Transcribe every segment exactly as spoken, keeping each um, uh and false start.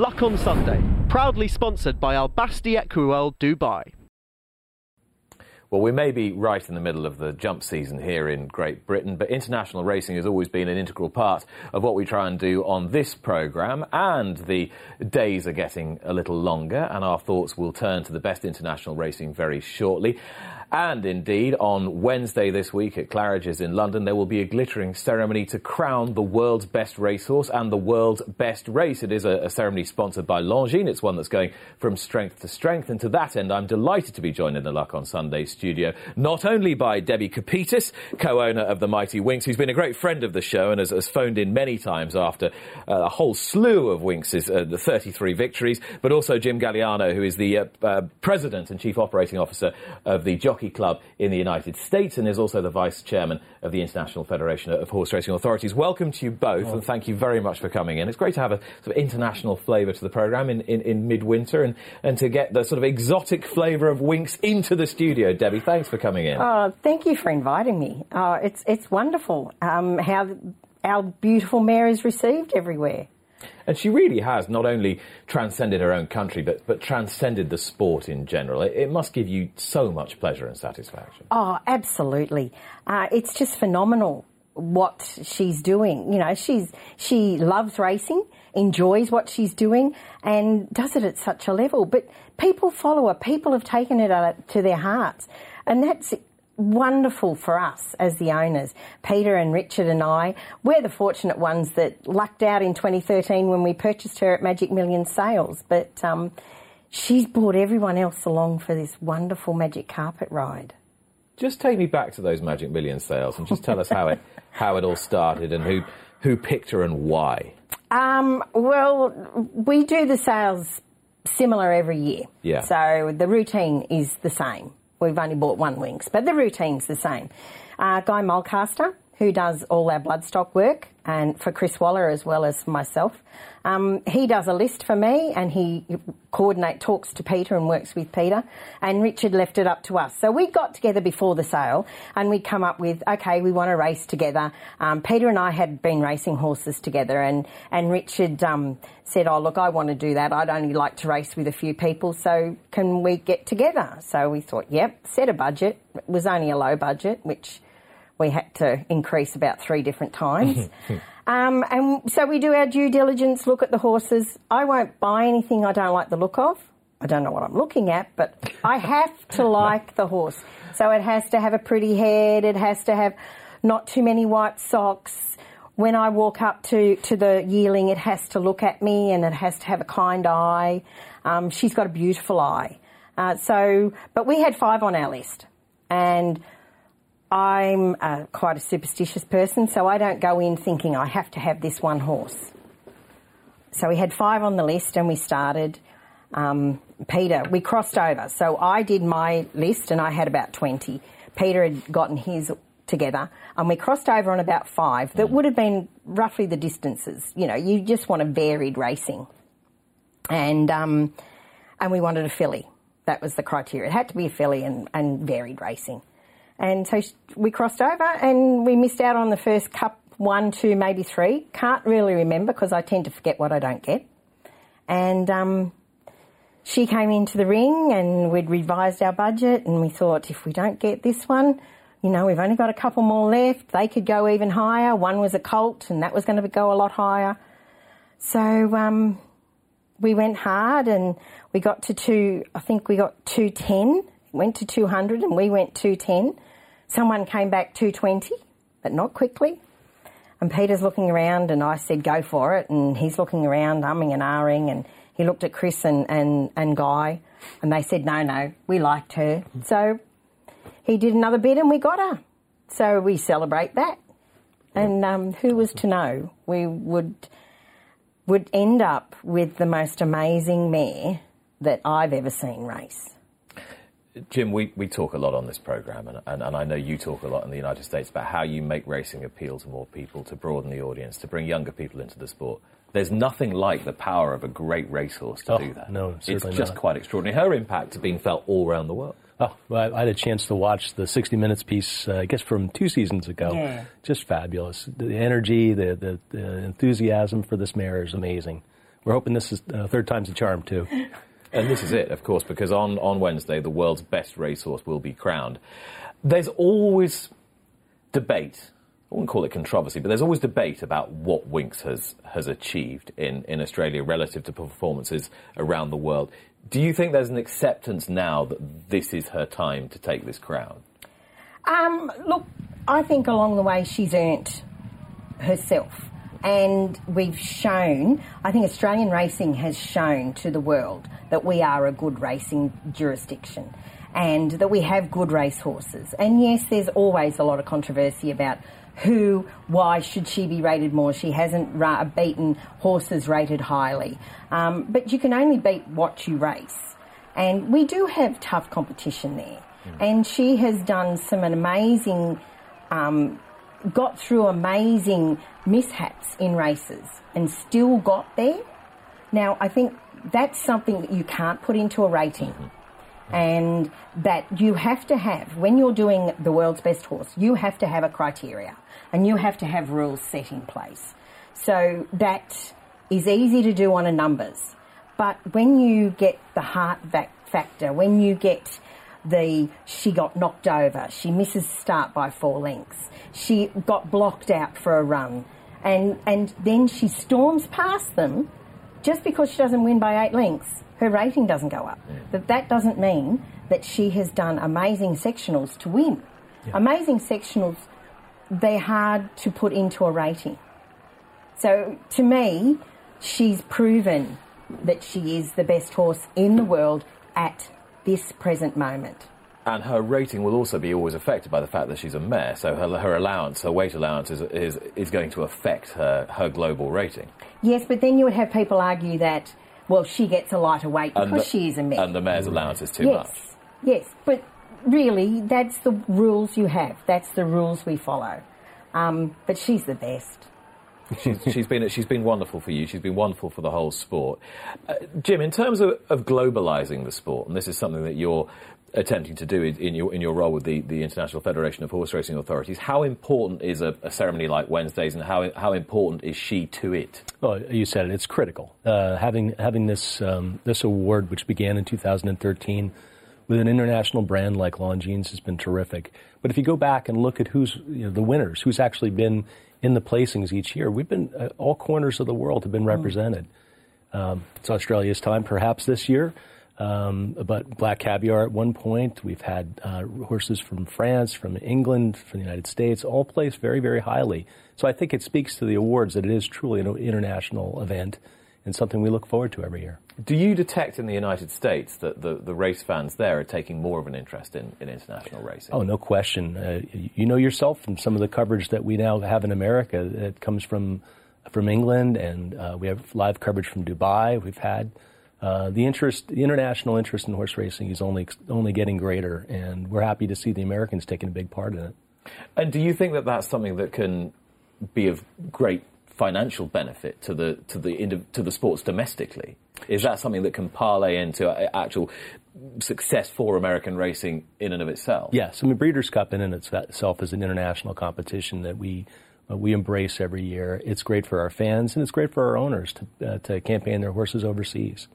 Luck on Sunday, proudly sponsored by Al Basti Equiworld Dubai. Well, we may be right in the middle of the jump season here in Great Britain, but international racing has always been an integral part of what we try and do on this programme, and the days are getting a little longer, and our thoughts will turn to the best international racing very shortly. And indeed, on Wednesday this week at Claridge's in London, there will be a glittering ceremony to crown the world's best racehorse and the world's best race. It is a, a ceremony sponsored by Longines. It's one that's going from strength to strength. And to that end, I'm delighted to be joined in the Luck on Sunday studio, not only by Debbie Capitis, co-owner of the Mighty Winx, who's been a great friend of the show and has, has phoned in many times after uh, a whole slew of Winx's, uh, the thirty-three victories, but also Jim Galliano, who is the uh, uh, president and chief operating officer of the Jockey Club in the United States and is also the vice chairman of the International Federation of Horse Racing Authorities. Welcome to you both, oh. and thank you very much for coming in. It's great to have a sort of international flavour to the programme in, in, in midwinter, and, and to get the sort of exotic flavour of Winx into the studio. Debbie, thanks for coming in. Uh, thank you for inviting me. Uh, it's, it's wonderful um, how our beautiful mare is received everywhere. And she really has not only transcended her own country, but, but transcended the sport in general. It, it must give you so much pleasure and satisfaction. Oh, absolutely. Uh, it's just phenomenal what she's doing. You know, she's she loves racing, enjoys what she's doing, and does it at such a level. But people follow her. People have taken it to their hearts. And that's wonderful for us as the owners. Peter and Richard and I, we're the fortunate ones that lucked out in twenty thirteen when we purchased her at Magic Million Sales, but um, she's brought everyone else along for this wonderful magic carpet ride. Just take me back to those Magic Million Sales and just tell us how it how it all started and who who picked her and why. Um, well, we do the sales similar every year. Yeah. So the routine is the same. We've only bought one Winx, but the routine's the same. Uh, Guy Mulcaster, who does all our bloodstock work, and for Chris Waller as well as myself, um, he does a list for me, and he coordinate talks to Peter and works with Peter. And Richard left it up to us. So we got together before the sale, and we come up with, okay, we want to race together. Um, Peter and I had been racing horses together, and and Richard um, said, oh look, I want to do that. I'd only like to race with a few people. So can we get together? So we thought, yep, set a budget. It was only a low budget, which we had to increase about three different times. um, and so we do our due diligence, look at the horses. I won't buy anything I don't like the look of. I don't know what I'm looking at, but I have to like the horse. So it has to have a pretty head. It has to have not too many white socks. When I walk up to, to the yearling, it has to look at me and it has to have a kind eye. Um, she's got a beautiful eye. Uh, so, but we had five on our list, and I'm uh, quite a superstitious person, so I don't go in thinking I have to have this one horse. So we had five on the list and we started. Um, Peter, we crossed over. So I did my list and I had about twenty. Peter had gotten his together and we crossed over on about five. That would have been roughly the distances. You know, you just want a varied racing. And, um, and we wanted a filly. That was the criteria. It had to be a filly and, and varied racing. And so we crossed over and we missed out on the first cup, one, two, maybe three. Can't really remember because I tend to forget what I don't get. And um, she came into the ring and we'd revised our budget and we thought, if we don't get this one, you know, we've only got a couple more left. They could go even higher. One was a colt and that was going to go a lot higher. So um, we went hard and we got to two, I think we got two ten, went to two hundred and we went two ten. Someone came back two twenty, but not quickly. And Peter's looking around and I said, go for it. And he's looking around, umming and ahhing. And he looked at Chris and, and, and Guy and they said, no, no, we liked her. So he did another bid and we got her. So we celebrate that. And um, who was to know? We would, would end up with the most amazing mare that I've ever seen race. Jim, we, we talk a lot on this programme, and, and, and I know you talk a lot in the United States about how you make racing appeal to more people, to broaden the audience, to bring younger people into the sport. There's nothing like the power of a great racehorse to oh, do that. No, certainly It's just not. Quite extraordinary. Her impact is being felt all around the world. Oh, well, I had a chance to watch the sixty minutes piece, uh, I guess, from two seasons ago. Yeah. Just fabulous. The energy, the, the, the enthusiasm for this mare is amazing. We're hoping this is uh, third time's a charm, too. And this is it, of course, because on, on Wednesday, the world's best racehorse will be crowned. There's always debate. I wouldn't call it controversy, but there's always debate about what Winx has, has achieved in, in Australia relative to performances around the world. Do you think there's an acceptance now that this is her time to take this crown? Um, look, I think along the way she's earned herself. And we've shown, I think Australian racing has shown to the world that we are a good racing jurisdiction and that we have good racehorses. And yes, there's always a lot of controversy about who, why should she be rated more? She hasn't ra- beaten horses rated highly. Um, but you can only beat what you race. And we do have tough competition there. Mm. And she has done some amazing... Um, got through amazing mishaps in races and still got there. Now, I think that's something that you can't put into a rating, mm-hmm. and that you have to have, when you're doing the world's best horse, you have to have a criteria and you have to have rules set in place. So that is easy to do on a numbers. But when you get the heart factor, when you get... The she got knocked over, she misses start by four lengths, she got blocked out for a run, and and then she storms past them just because she doesn't win by eight lengths. Her rating doesn't go up. Yeah. But that doesn't mean that she has done amazing sectionals to win. Yeah. Amazing sectionals, they're hard to put into a rating. So to me, she's proven that she is the best horse in the world at this present moment. And her rating will also be always affected by the fact that she's a mare, so her, her allowance, her weight allowance is, is is going to affect her her global rating. Yes, but then you would have people argue that, well, she gets a lighter weight because the, she is a mare. And the mare's allowance is too yes, much. Yes, but really, that's the rules you have. That's the rules we follow. Um, but she's the best. she's, she's been she's been wonderful for you. She's been wonderful for the whole sport. Uh, Jim, in terms of, of globalising the sport, and this is something that you're attempting to do in your in your role with the, the International Federation of Horse Racing Authorities, how important is a, a ceremony like Wednesday's, and how how important is she to it? Well, you said it. It's critical. Uh, having having this um, this award, which began in two thousand thirteen, with an international brand like Longines, has been terrific. But if you go back and look at who's you know, the winners, who's actually been in the placings each year, we've been, uh, all corners of the world have been represented. Um, it's Australia's time, perhaps this year, um, but Black Caviar at one point. We've had uh, horses from France, from England, from the United States, all placed very, very highly. So I think it speaks to the awards that it is truly an international event and something we look forward to every year. Do you detect in the United States that the, the race fans there are taking more of an interest in, in international racing? Oh, no question. Uh, you know yourself from some of the coverage that we now have in America that comes from from England, and uh, we have live coverage from Dubai. We've had uh, the interest, the international interest in horse racing is only only getting greater, and we're happy to see the Americans taking a big part in it. And do you think that that's something that can be of great financial benefit to the to the to the sports domestically? Is that something that can parlay into actual success for American racing in and of itself? Yes, I mean, Breeders' Cup in and of itself is an international competition that we uh, we embrace every year. It's great for our fans and it's great for our owners to uh, to campaign their horses overseas.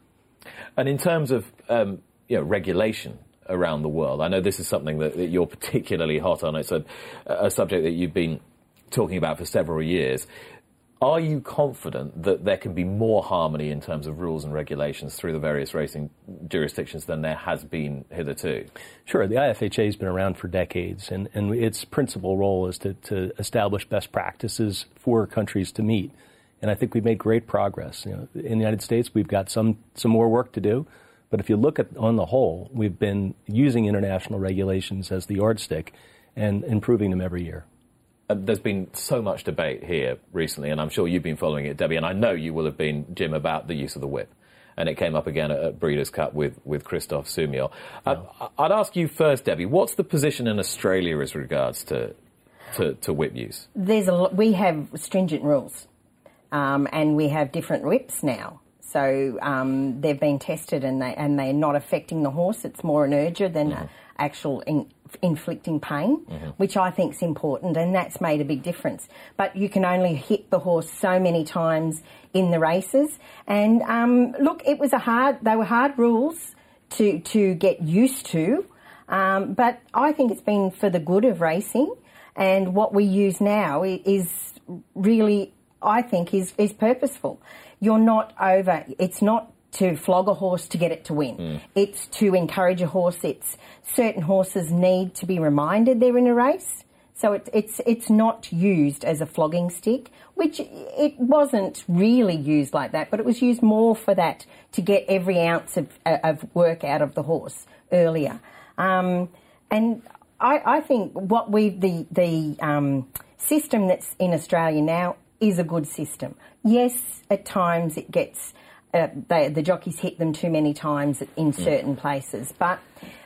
And in terms of um, you know, regulation around the world, I know this is something that, that you're particularly hot on. It's a, a subject that you've been talking about for several years. Are you confident that there can be more harmony in terms of rules and regulations through the various racing jurisdictions than there has been hitherto? Sure. The I F H A has been around for decades, and, and its principal role is to, to establish best practices for countries to meet. And I think we've made great progress. You know, in the United States, we've got some, some more work to do. But if you look at, on the whole, we've been using international regulations as the yardstick and improving them every year. Uh, there's been so much debate here recently, and I'm sure you've been following it, Debbie, and I know you will have been, Jim, about the use of the whip. And it came up again at, at Breeders' Cup with, with Christoph Sumiel. Uh, no. I'd ask you first, Debbie, what's the position in Australia as regards to to, to whip use? There's a, we have stringent rules, um, and we have different whips now. So um, they've been tested, and, they, and they're not affecting the horse. It's more an urger than mm. an actual in, inflicting pain, mm-hmm. which I think is important, and that's made a big difference. But you can only hit the horse so many times in the races. And um, look, it was a hard, they were hard rules to, to get used to, um, but I think it's been for the good of racing. And what we use now is really, I think, is, is purposeful. You're not over, it's not to flog a horse to get it to win. Mm. It's to encourage a horse. It's certain horses need to be reminded they're in a race. So it, it's it's not used as a flogging stick, which it wasn't really used like that, but it was used more for that, to get every ounce of, of work out of the horse earlier. Um, and I, I think what we, the, the um, system that's in Australia now is a good system. Yes, at times it gets... Uh, they, the jockeys hit them too many times in certain places. But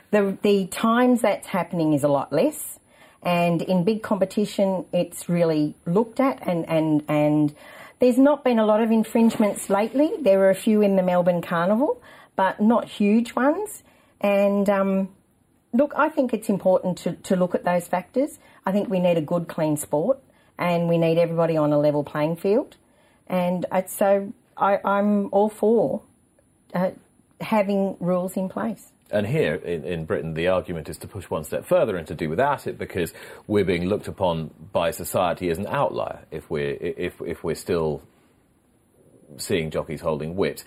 the, the times that's happening is a lot less. And in big competition, it's really looked at. And, and, and there's not been a lot of infringements lately. There were a few in the Melbourne Carnival, but not huge ones. And, um, look, I think it's important to, to look at those factors. I think we need a good, clean sport, and we need everybody on a level playing field. And it's so... I, I'm all for uh, having rules in place. And here in, in Britain, the argument is to push one step further and to do without it, because we're being looked upon by society as an outlier if we're, if, if we're still seeing jockeys holding whips.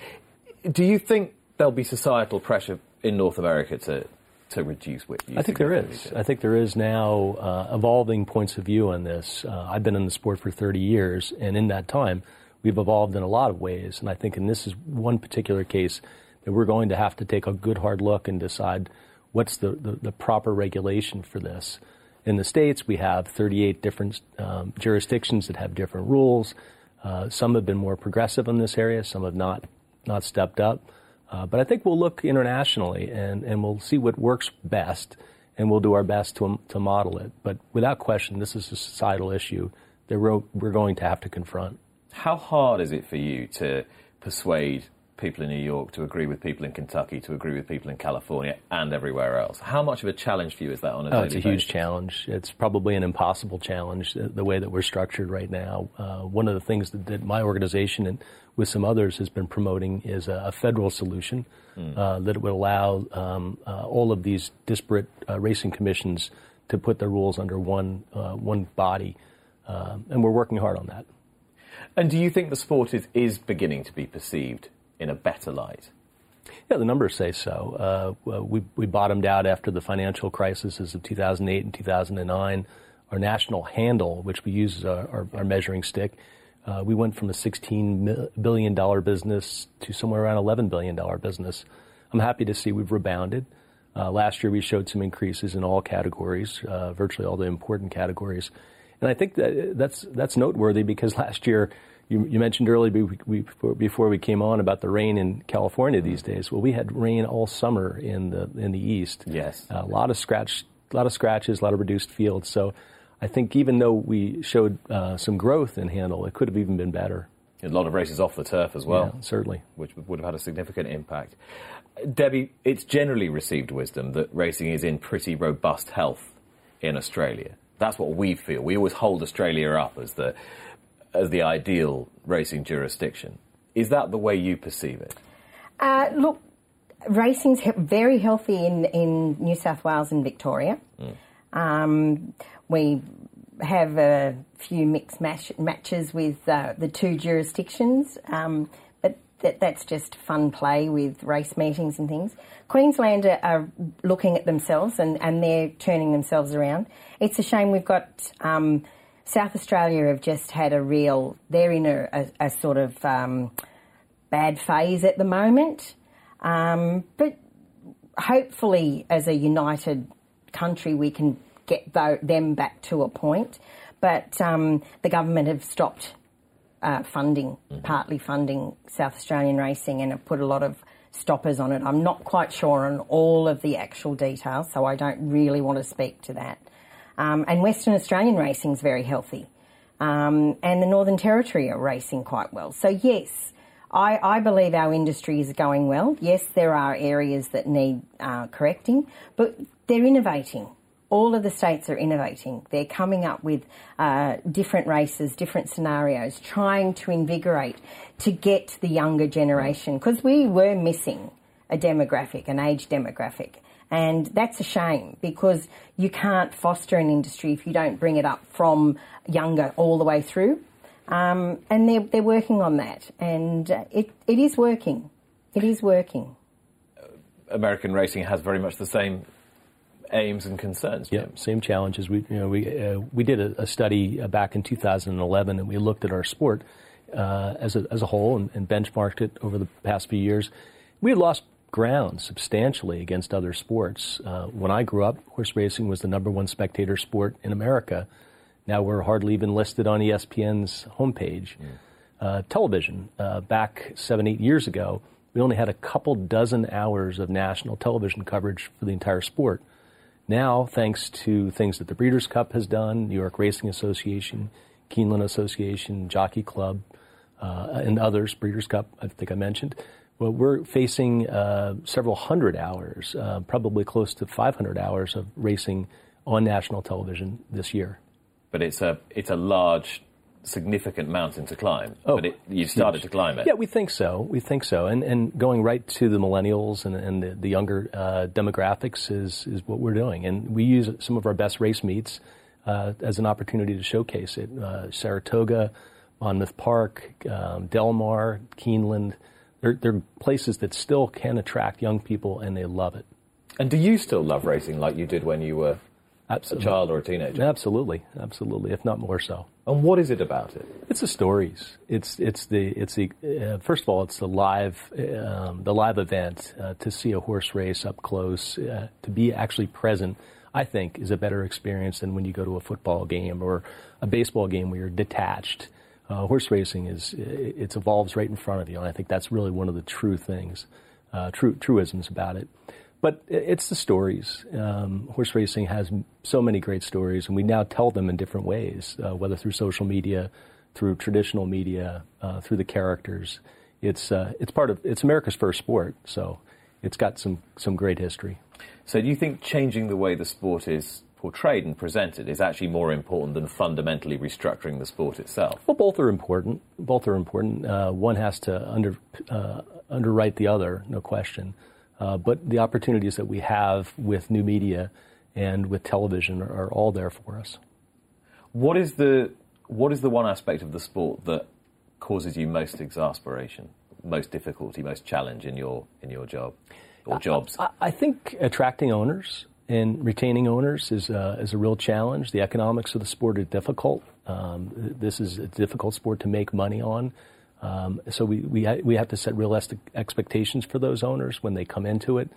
Do you think there'll be societal pressure in North America to, to reduce whip use? I think there is. I think there is now uh, evolving points of view on this. Uh, I've been in the sport for thirty years, and in that time... we've evolved in a lot of ways, and I think in this is one particular case that we're going to have to take a good hard look and decide what's the, the, the proper regulation for this. In the States, we have thirty-eight different um, jurisdictions that have different rules. Uh, some have been more progressive in this area, some have not, not stepped up. Uh, but I think we'll look internationally, and, and we'll see what works best, and we'll do our best to, to model it. But without question, this is a societal issue that we're, we're going to have to confront. How hard is it for you to persuade people in New York to agree with people in Kentucky, to agree with people in California and everywhere else? How much of a challenge for you is that on a daily basis? Oh, it's a huge challenge. It's probably an impossible challenge, the way that we're structured right now. Uh, one of the things that, that my organization and with some others has been promoting is a, a federal solution mm. uh, that would allow um, uh, all of these disparate uh, racing commissions to put their rules under one, uh, one body. Uh, and we're working hard on that. And do you think the sport is, is beginning to be perceived in a better light? Yeah, the numbers say so. Uh, we, we bottomed out after the financial crises of two thousand eight and two thousand nine. Our national handle, which we use as our, our, our measuring stick, uh, we went from a sixteen billion dollars business to somewhere around eleven billion dollars business. I'm happy to see we've rebounded. Uh, last year we showed some increases in all categories, uh, virtually all the important categories. And I think that that's that's noteworthy because last year, you, you mentioned earlier we, we, before we came on about the rain in California these days. Well, we had rain all summer in the in the east. Yes, uh, a lot of scratch, a lot of scratches, a lot of reduced fields. So, I think even though we showed uh, some growth in handle, it could have even been better. A lot of races off the turf as well, yeah, certainly, which would have had a significant impact. Debbie, it's generally received wisdom that racing is in pretty robust health in Australia. That's what we feel. We always hold Australia up as the as the ideal racing jurisdiction. Is that the way you perceive it? Uh, look, racing's he very healthy in, in New South Wales and Victoria. Mm. Um, we have a few mixed match matches with uh, the two jurisdictions, um, but th that's just fun play with race meetings and things. Queensland are looking at themselves and, and they're turning themselves around. It's a shame we've got um, South Australia have just had a real... they're in a, a, a sort of um, bad phase at the moment. Um, but hopefully as a united country we can get th them back to a point. But um, the government have stopped uh, funding, mm-hmm. partly funding South Australian racing and have put a lot of stoppers on it. I'm not quite sure on all of the actual details, so I don't really want to speak to that. Um, and Western Australian racing is very healthy. Um, and the Northern Territory are racing quite well. So yes, I, I believe our industry is going well. Yes, there are areas that need uh, correcting, but they're innovating. all of the states are innovating. They're coming up with uh, different races, different scenarios, trying to invigorate to get the younger generation, because we were missing a demographic, an age demographic. And that's a shame, because you can't foster an industry if you don't bring it up from younger all the way through. Um, and they're, they're working on that. And uh, it, it is working. It is working. American racing has very much the same aims and concerns. Yeah, same challenges. We, you know, we, uh, we did a, a study uh, back in two thousand eleven, and we looked at our sport uh, as, a, as a whole and, and benchmarked it over the past few years. We had lost ground substantially against other sports. Uh, when I grew up, horse racing was the number one spectator sport in America. Now we're hardly even listed on E S P N's homepage. Mm. Uh, television, uh, back seven, eight years ago, we only had a couple dozen hours of national television coverage for the entire sport. Now, thanks to things that the Breeders' Cup has done, New York Racing Association, Keeneland Association, Jockey Club, uh, and others, Breeders' Cup, I think I mentioned, well, we're facing uh, several hundred hours, uh, probably close to five hundred hours of racing on national television this year. But it's a, it's a large, significant mountain to climb. Oh, but it, you've started huge. to climb it. Yeah, we think so. We think so. And and going right to the millennials and, and the, the younger uh, demographics is, is what we're doing. And we use some of our best race meets uh, as an opportunity to showcase it. Uh, Saratoga, Monmouth Park, um, Del Mar, Keeneland. They're, they're places that still can attract young people, and they love it. And do you still love racing like you did when you were... Absolutely. A child or a teenager? Absolutely, absolutely, if not more so. And what is it about it? It's the stories. It's it's the it's the uh, first of all, it's the live um, the live event uh, to see a horse race up close, uh, to be actually present. I think is a better experience than when you go to a football game or a baseball game where you're detached. Uh, horse racing is it, it evolves right in front of you, and I think that's really one of the true things, uh, true truisms about it. But it's the stories. Um, horse racing has so many great stories, and we now tell them in different ways, uh, whether through social media, through traditional media, uh, through the characters. It's uh, it's part of it's America's first sport, so it's got some some great history. So, do you think changing the way the sport is portrayed and presented is actually more important than fundamentally restructuring the sport itself? Well, both are important. Both are important. Uh, one has to under uh, underwrite the other, no question. Uh, but the opportunities that we have with new media and with television are, are all there for us. What is the what is the one aspect of the sport that causes you most exasperation, most difficulty, most challenge in your in your job or jobs? I, I think attracting owners and retaining owners is uh, is a real challenge. The economics of the sport are difficult. Um, this is a difficult sport to make money on. Um, so we, we, ha we have to set realistic expectations for those owners when they come into it,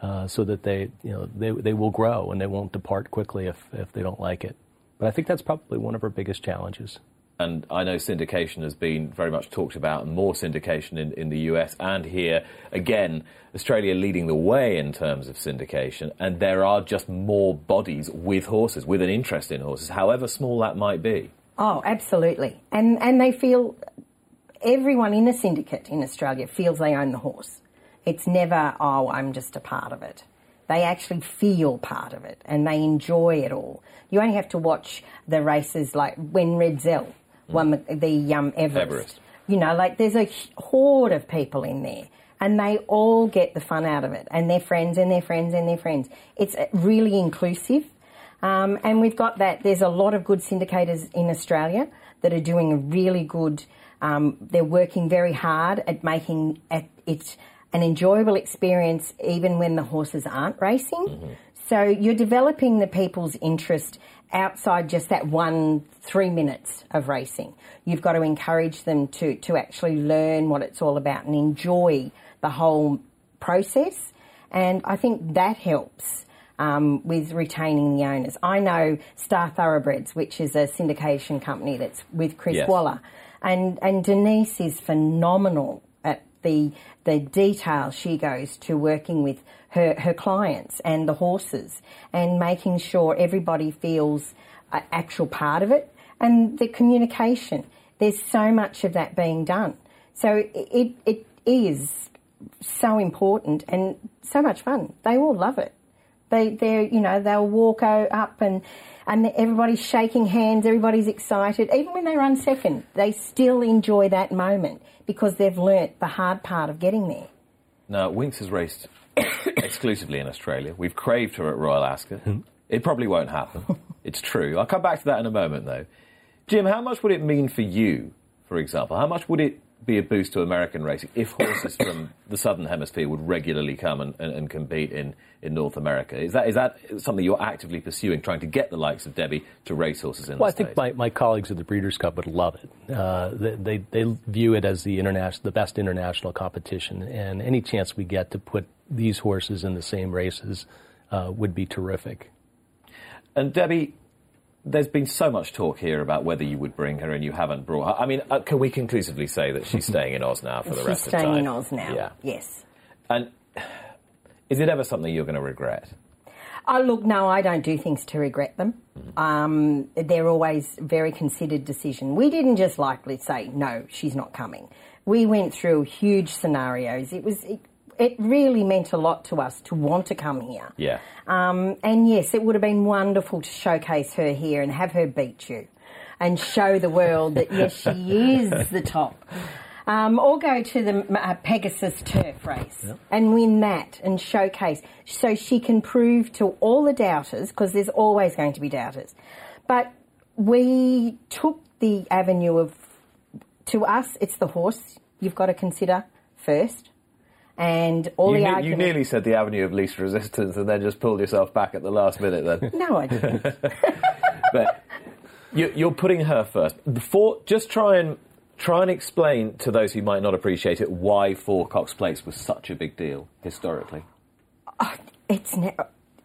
uh, so that they, you know, they, they will grow and they won't depart quickly if, if they don't like it. But I think that's probably one of our biggest challenges. And I know syndication has been very much talked about, and more syndication in, in the U S and here. Again, Australia leading the way in terms of syndication, and there are just more bodies with horses, with an interest in horses, however small that might be. Oh, absolutely. And, and they feel... Everyone in a syndicate in Australia feels they own the horse. It's never, oh, I'm just a part of it. They actually feel part of it, and they enjoy it all. You only have to watch the races like when Redzel mm. won the, the um, Everest. Everest. You know, like there's a horde of people in there, and they all get the fun out of it, and their friends and their friends and their friends. It's really inclusive. Um, and we've got that. There's a lot of good syndicators in Australia that are doing a really good... Um, they're working very hard at making it an enjoyable experience even when the horses aren't racing. Mm-hmm. So you're developing the people's interest outside just that one three minutes of racing. You've got to encourage them to, to actually learn what it's all about and enjoy the whole process. And I think that helps um, with retaining the owners. I know Star Thoroughbreds, which is a syndication company that's with Chris yes. Waller. And, and Denise is phenomenal at the the detail she goes to working with her, her clients and the horses and making sure everybody feels an actual part of it. And the communication, there's so much of that being done. So it, it is so important and so much fun. They all love it. They, they're, you know, they'll walk up and, and everybody's shaking hands, everybody's excited. Even when they run second, they still enjoy that moment because they've learnt the hard part of getting there. Now, Winx has raced exclusively in Australia. We've craved her at Royal Ascot. It probably won't happen. It's true. I'll come back to that in a moment, though. Jim, how much would it mean for you, for example? How much would it be a boost to American racing if horses from the Southern Hemisphere would regularly come and, and, and compete in, in North America? Is that is that something you're actively pursuing, trying to get the likes of Debbie to race horses in well, the States? Well, I think my, my colleagues at the Breeders' Cup would love it. Uh, they, they view it as the international, the best international competition, and any chance we get to put these horses in the same races uh, would be terrific. And Debbie, there's been so much talk here about whether you would bring her and you haven't brought her. I mean, uh, can we conclusively say that she's staying in Oz now for the rest of time? She's staying in Oz now, yeah. Yes. And is it ever something you're going to regret? Oh, look, no, I don't do things to regret them. Mm-hmm. um, they're always very considered decision. We didn't just likely say, no, she's not coming. We went through huge scenarios. It was... It, It really meant a lot to us to want to come here. Yeah. Um, and, yes, it would have been wonderful to showcase her here and have her beat you and show the world that, yes, she is the top. Um, or go to the uh, Pegasus Turf Race yep. and win that and showcase so she can prove to all the doubters, because there's always going to be doubters. But we took the avenue of, to us, it's the horse you've got to consider first. And all you the arguments... You nearly said the avenue of least resistance and then just pulled yourself back at the last minute then. No, I didn't. But you, you're putting her first. Before, just try and, try and explain to those who might not appreciate it why four Cox Plates was such a big deal historically. Oh, it's ne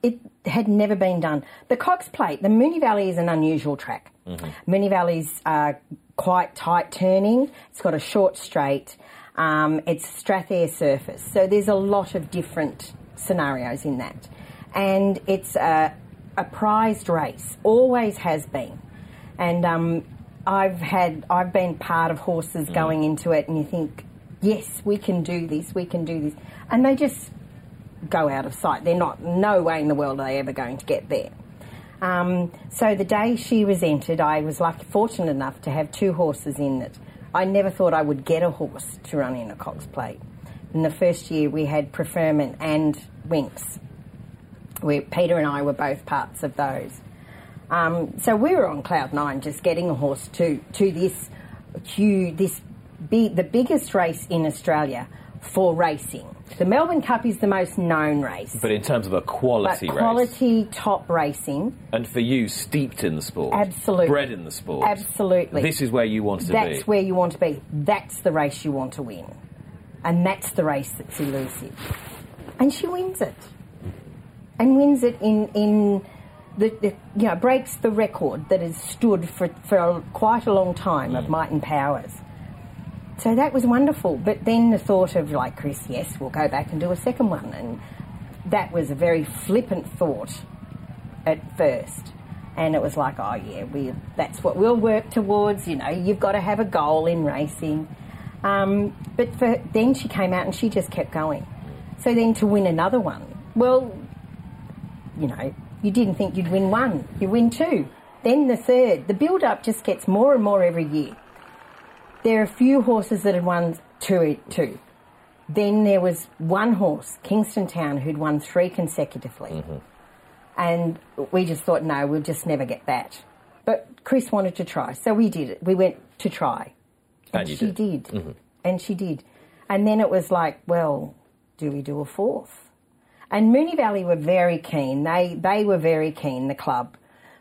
it had never been done. The Cox Plate, the Moonee Valley is an unusual track. Mm-hmm. Moonee Valley's uh, quite tight turning. It's got a short straight... Um, it's Strathayr surface, so there's a lot of different scenarios in that. And it's a, a prized race, always has been. And um, I've had, I've been part of horses mm. going into it and you think, yes, we can do this, we can do this. And they just go out of sight. They're not, no way in the world are they ever going to get there. Um, so the day she was entered, I was lucky, fortunate enough to have two horses in it. I never thought I would get a horse to run in a Cox Plate. In the first year, we had Preferment and Winx, where Peter and I were both parts of those. Um, so we were on cloud nine, just getting a horse to to this huge, this be the biggest race in Australia for racing. The Melbourne Cup is the most known race, but in terms of a quality, but quality race. top racing, and for you, steeped in the sport, absolutely, bred in the sport, absolutely. This is where you want to that's be. That's where you want to be. That's the race you want to win, and that's the race that's elusive. And she wins it, and wins it in in the, the you know breaks the record that has stood for for quite a long time mm. of Might and Powers. So that was wonderful. But then the thought of, like, Chris, yes, we'll go back and do a second one. And that was a very flippant thought at first. And it was like, oh, yeah, we that's what we'll work towards. You know, you've got to have a goal in racing. Um, but for, then she came out and she just kept going. So then to win another one, well, you know, you didn't think you'd win one. You win two. Then the third. The build-up just gets more and more every year. There are a few horses that had won two, two. Then there was one horse, Kingston Town, who'd won three consecutively. Mm-hmm. And we just thought, no, we'll just never get that. But Chris wanted to try, so we did it. We went to try. And, and you she did. did. Mm-hmm. And she did. And then it was like, well, do we do a fourth? And Moonee Valley were very keen. They, they were very keen, the club,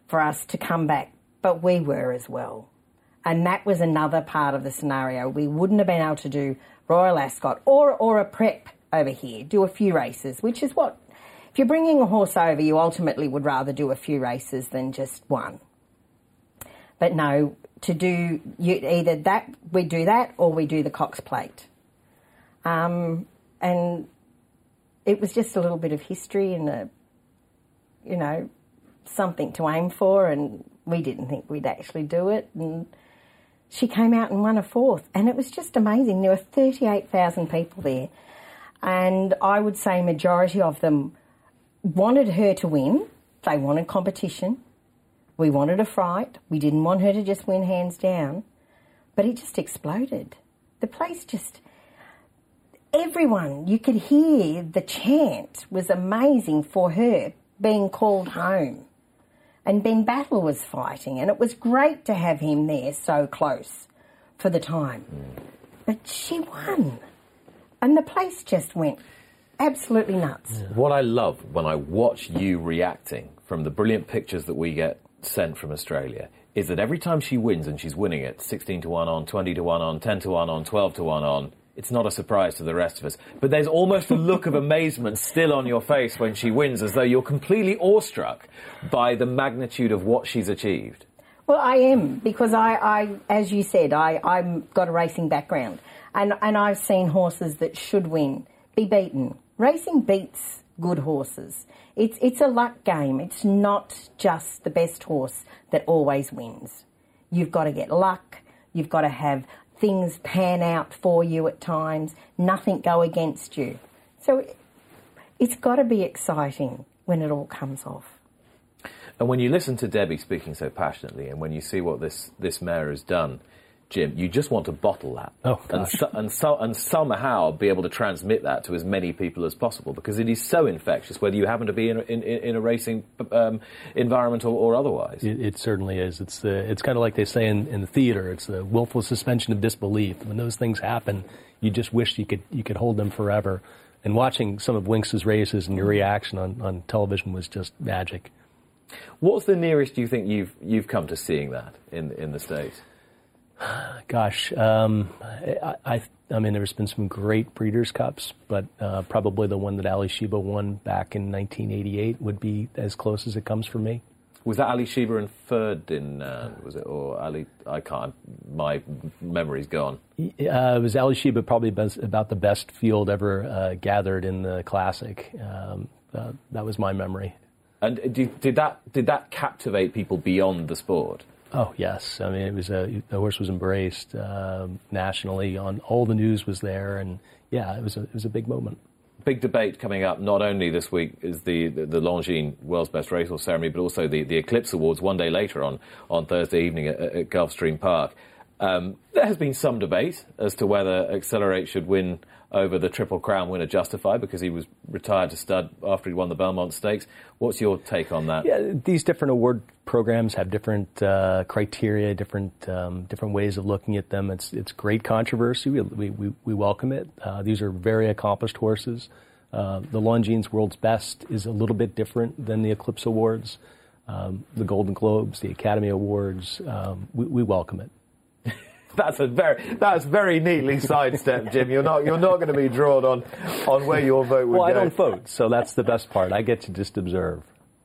for us to come back. But we were as well. And that was another part of the scenario. We wouldn't have been able to do Royal Ascot or, or a prep over here, do a few races, which is what... If you're bringing a horse over, you ultimately would rather do a few races than just one. But no, to do... You, either that, we do that, or we do the Cox Plate. Um, and it was just a little bit of history and, a, you know, something to aim for, and we didn't think we'd actually do it, and... She came out and won a fourth, and it was just amazing. There were thirty-eight thousand people there, and I would say majority of them wanted her to win. They wanted competition. We wanted a fright. We didn't want her to just win hands down. But it just exploded. The place just... Everyone, you could hear the chant was amazing for her being called home. And Ben Battle was fighting, and it was great to have him there so close for the time. But she won. And the place just went absolutely nuts. Yeah. What I love when I watch you reacting from the brilliant pictures that we get sent from Australia is that every time she wins, and she's winning it, sixteen to one on, twenty to one on, ten to one on, twelve to one on, it's not a surprise to the rest of us. But there's almost a look of amazement still on your face when she wins, as though you're completely awestruck by the magnitude of what she's achieved. Well, I am, because I, I as you said, I, I've got a racing background. And, and I've seen horses that should win be beaten. Racing beats good horses. It's, it's a luck game. It's not just the best horse that always wins. You've got to get luck. You've got to have... things pan out for you at times, nothing go against you. So it's got to be exciting when it all comes off. And when you listen to Debbie speaking so passionately, and when you see what this, this mare has done, Jim, you just want to bottle that. Oh, and, so, and, so, and somehow be able to transmit that to as many people as possible, because it is so infectious, whether you happen to be in a, in, in a racing um, environment or, or otherwise. It, it certainly is. It's the, it's kind of like they say in, in the theater, it's the willful suspension of disbelief. When those things happen, you just wish you could you could hold them forever. And watching some of Winx's races and your reaction on, on television was just magic. What's the nearest you think you've you've come to seeing that in in the States? Gosh, um, I, I, I mean, there's been some great Breeders' Cups, but uh, probably the one that Alysheba won back in nineteen eighty-eight would be as close as it comes for me. Was that Alysheba and Ferdinand, was it, or Ali? I can't, my memory's gone. Uh, it was Alysheba, probably best, about the best field ever uh, gathered in the Classic. Um, uh, that was my memory. And did, did that did that captivate people beyond the sport? Oh, yes. I mean, it was a, the horse was embraced uh, nationally. On all the news was there, and yeah, it was a, it was a big moment. Big debate coming up. Not only this week is the the, the Longines World's Best Racehorse Ceremony, but also the, the Eclipse Awards one day later on on Thursday evening at, at Gulfstream Park. Um, there has been some debate as to whether Accelerate should win over the Triple Crown winner Justify, because he was retired to stud after he won the Belmont Stakes. What's your take on that? Yeah, these different award programs have different uh, criteria, different um, different ways of looking at them. It's it's great controversy. We we, we, we welcome it. Uh, these are very accomplished horses. Uh, the Longines World's Best is a little bit different than the Eclipse Awards, um, the Golden Globes, the Academy Awards. Um, we, we welcome it. That's a very that's very neatly sidestepped, Jim. You're not you're not going to be drawn on on where your vote would well, go. Well, I don't vote, so that's the best part. I get to just observe.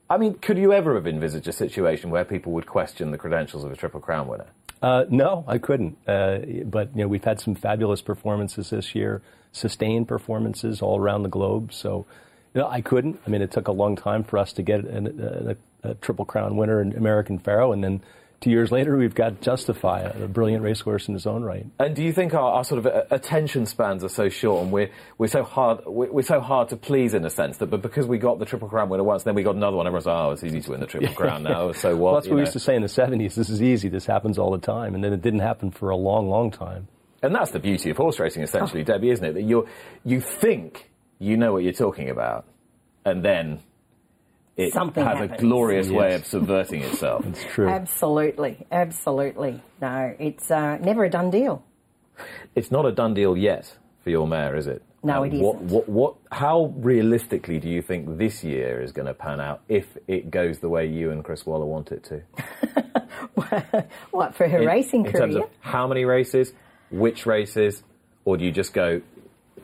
I mean, could you ever have envisaged a situation where people would question the credentials of a Triple Crown winner? Uh, no, I couldn't. Uh, but you know, we've had some fabulous performances this year, sustained performances all around the globe. So, you know, I couldn't. I mean, it took a long time for us to get an, a, a Triple Crown winner in American Pharaoh, and then. Two years later, we've got Justify, a brilliant racehorse in his own right. And do you think our, our sort of attention spans are so short, and we're we're so hard we're, we're so hard to please in a sense that, but because we got the Triple Crown winner once, then we got another one, everyone's like, oh, it's easy to win the Triple Crown now. So what? Well, that's what we used to say in the seventies. This is easy. This happens all the time, and then it didn't happen for a long, long time. And that's the beauty of horse racing, essentially, oh. Debbie, isn't it? That you you think you know what you're talking about, and then. It Something has happens. A glorious yes. way of subverting itself. It's true. Absolutely, absolutely. No, it's uh, never a done deal. It's not a done deal yet for your mare, is it? No, um, it what, isn't. What, what, how realistically do you think this year is going to pan out if it goes the way you and Chris Waller want it to? What, for her in, racing in career? In terms of how many races, which races, or do you just go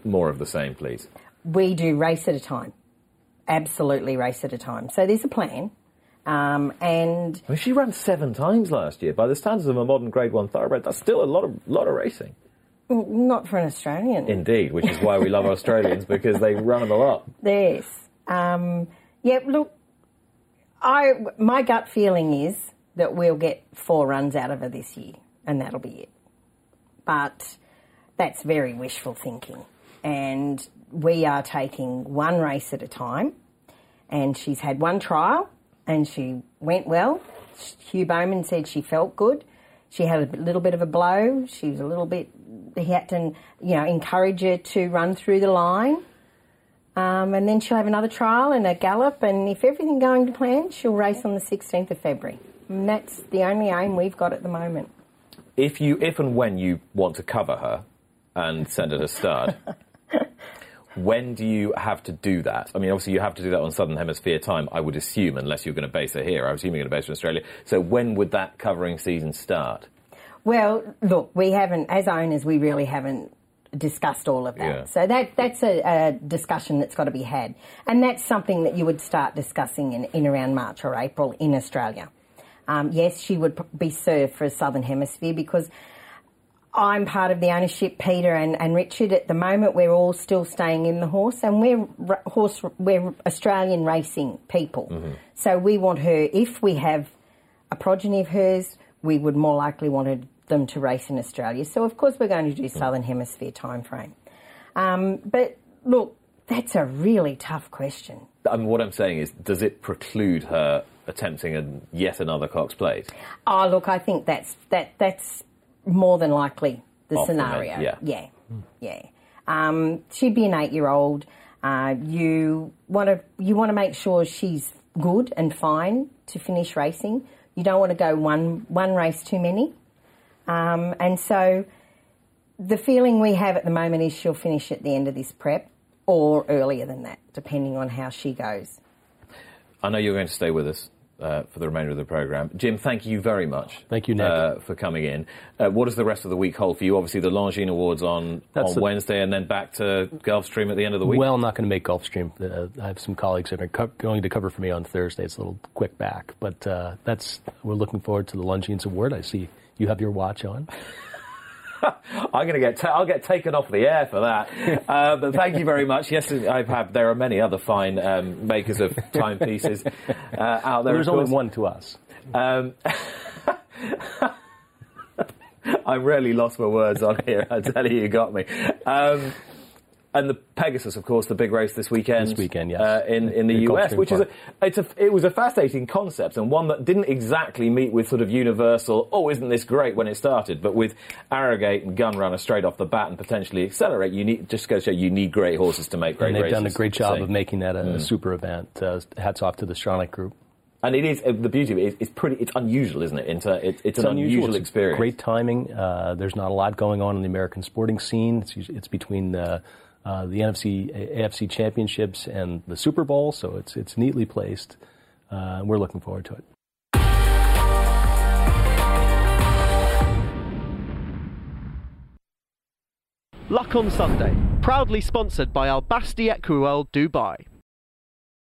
more of the same, please? We do race at a time. Absolutely, race at a time. So there's a plan. Um, and well, she ran seven times last year. By the standards of a modern Grade One thoroughbred, that's still a lot of lot of racing. Not for an Australian. Indeed, which is why we love Australians, because they run them a lot. Yes. Um, yeah, look, I, my gut feeling is that we'll get four runs out of her this year, and that'll be it. But that's very wishful thinking. And we are taking one race at a time, and she's had one trial and she went well. Hugh Bowman said she felt good. She had a little bit of a blow. She was a little bit, he had to, you know, encourage her to run through the line. Um, and then she'll have another trial and a gallop, and if everything going to plan, she'll race on the sixteenth of February. And that's the only aim we've got at the moment. If you, if and when you want to cover her and send her to stud, when do you have to do that? I mean, obviously you have to do that on Southern Hemisphere time, I would assume, unless you're going to base her here. I assume you're going to base her in Australia. So when would that covering season start? Well, look, we haven't, as owners, we really haven't discussed all of that. Yeah. So that that's a, a discussion that's got to be had. And that's something that you would start discussing in, in around March or April in Australia. Um, yes, she would be served for a Southern Hemisphere because I'm part of the ownership, Peter and, and Richard. At the moment, we're all still staying in the horse, and we're horse we're Australian racing people. Mm-hmm. So we want her, if we have a progeny of hers, we would more likely want her to them to race in Australia. So, of course, we're going to do Southern Hemisphere time frame. Um, but, look, that's a really tough question. I mean, what I'm saying is, does it preclude her attempting a, yet another Cox Plate? Oh, look, I think that's that that's more than likely the Off scenario. The head, yeah. Yeah. Mm. yeah. Um, she'd be an eight-year-old. Uh, you want to you want to make sure she's good and fine to finish racing. You don't want to go one one race too many. Um, and so the feeling we have at the moment is she'll finish at the end of this prep or earlier than that, depending on how she goes. I know you're going to stay with us uh, for the remainder of the programme. Jim, thank you very much. Thank you, Nick. Uh, for coming in. Uh, what does the rest of the week hold for you? Obviously, the Longines Awards on, on Wednesday and then back to Gulfstream at the end of the week. Well, I'm not going to make Gulfstream. Uh, I have some colleagues that are going to cover for me on Thursday. It's a little quick back. But uh, that's we're looking forward to the Longines Award. I see you have your watch on. I'm going to get. Ta I'll get taken off the air for that. Uh, but thank you very much. Yes, I've had. There are many other fine um, makers of timepieces uh, out there. There's only one to us. Um, I really lost my words on here. I tell you, you got me. Um, And the Pegasus, of course, the big race this weekend. This weekend, yes. Uh, in, in the, the U S, which is a, it's a, it was a fascinating concept and one that didn't exactly meet with sort of universal, oh, isn't this great when it started, but with Arrogate and Gunrunner straight off the bat and potentially Accelerate, you need, just to show you need great horses to make great races. And they've races, done a great job of making that a mm. super event. Uh, hats off to the Stronach Group. And it is, the beauty of it is, it's pretty, it's unusual, isn't it? It's, a, it, it's, it's an unusual, unusual experience. It's great timing. Uh, there's not a lot going on in the American sporting scene. It's, it's between the Uh, the N F C, A F C championships and the Super Bowl, so it's it's neatly placed. Uh, we're looking forward to it. Luck on Sunday, proudly sponsored by Al Basti Equiworld Dubai.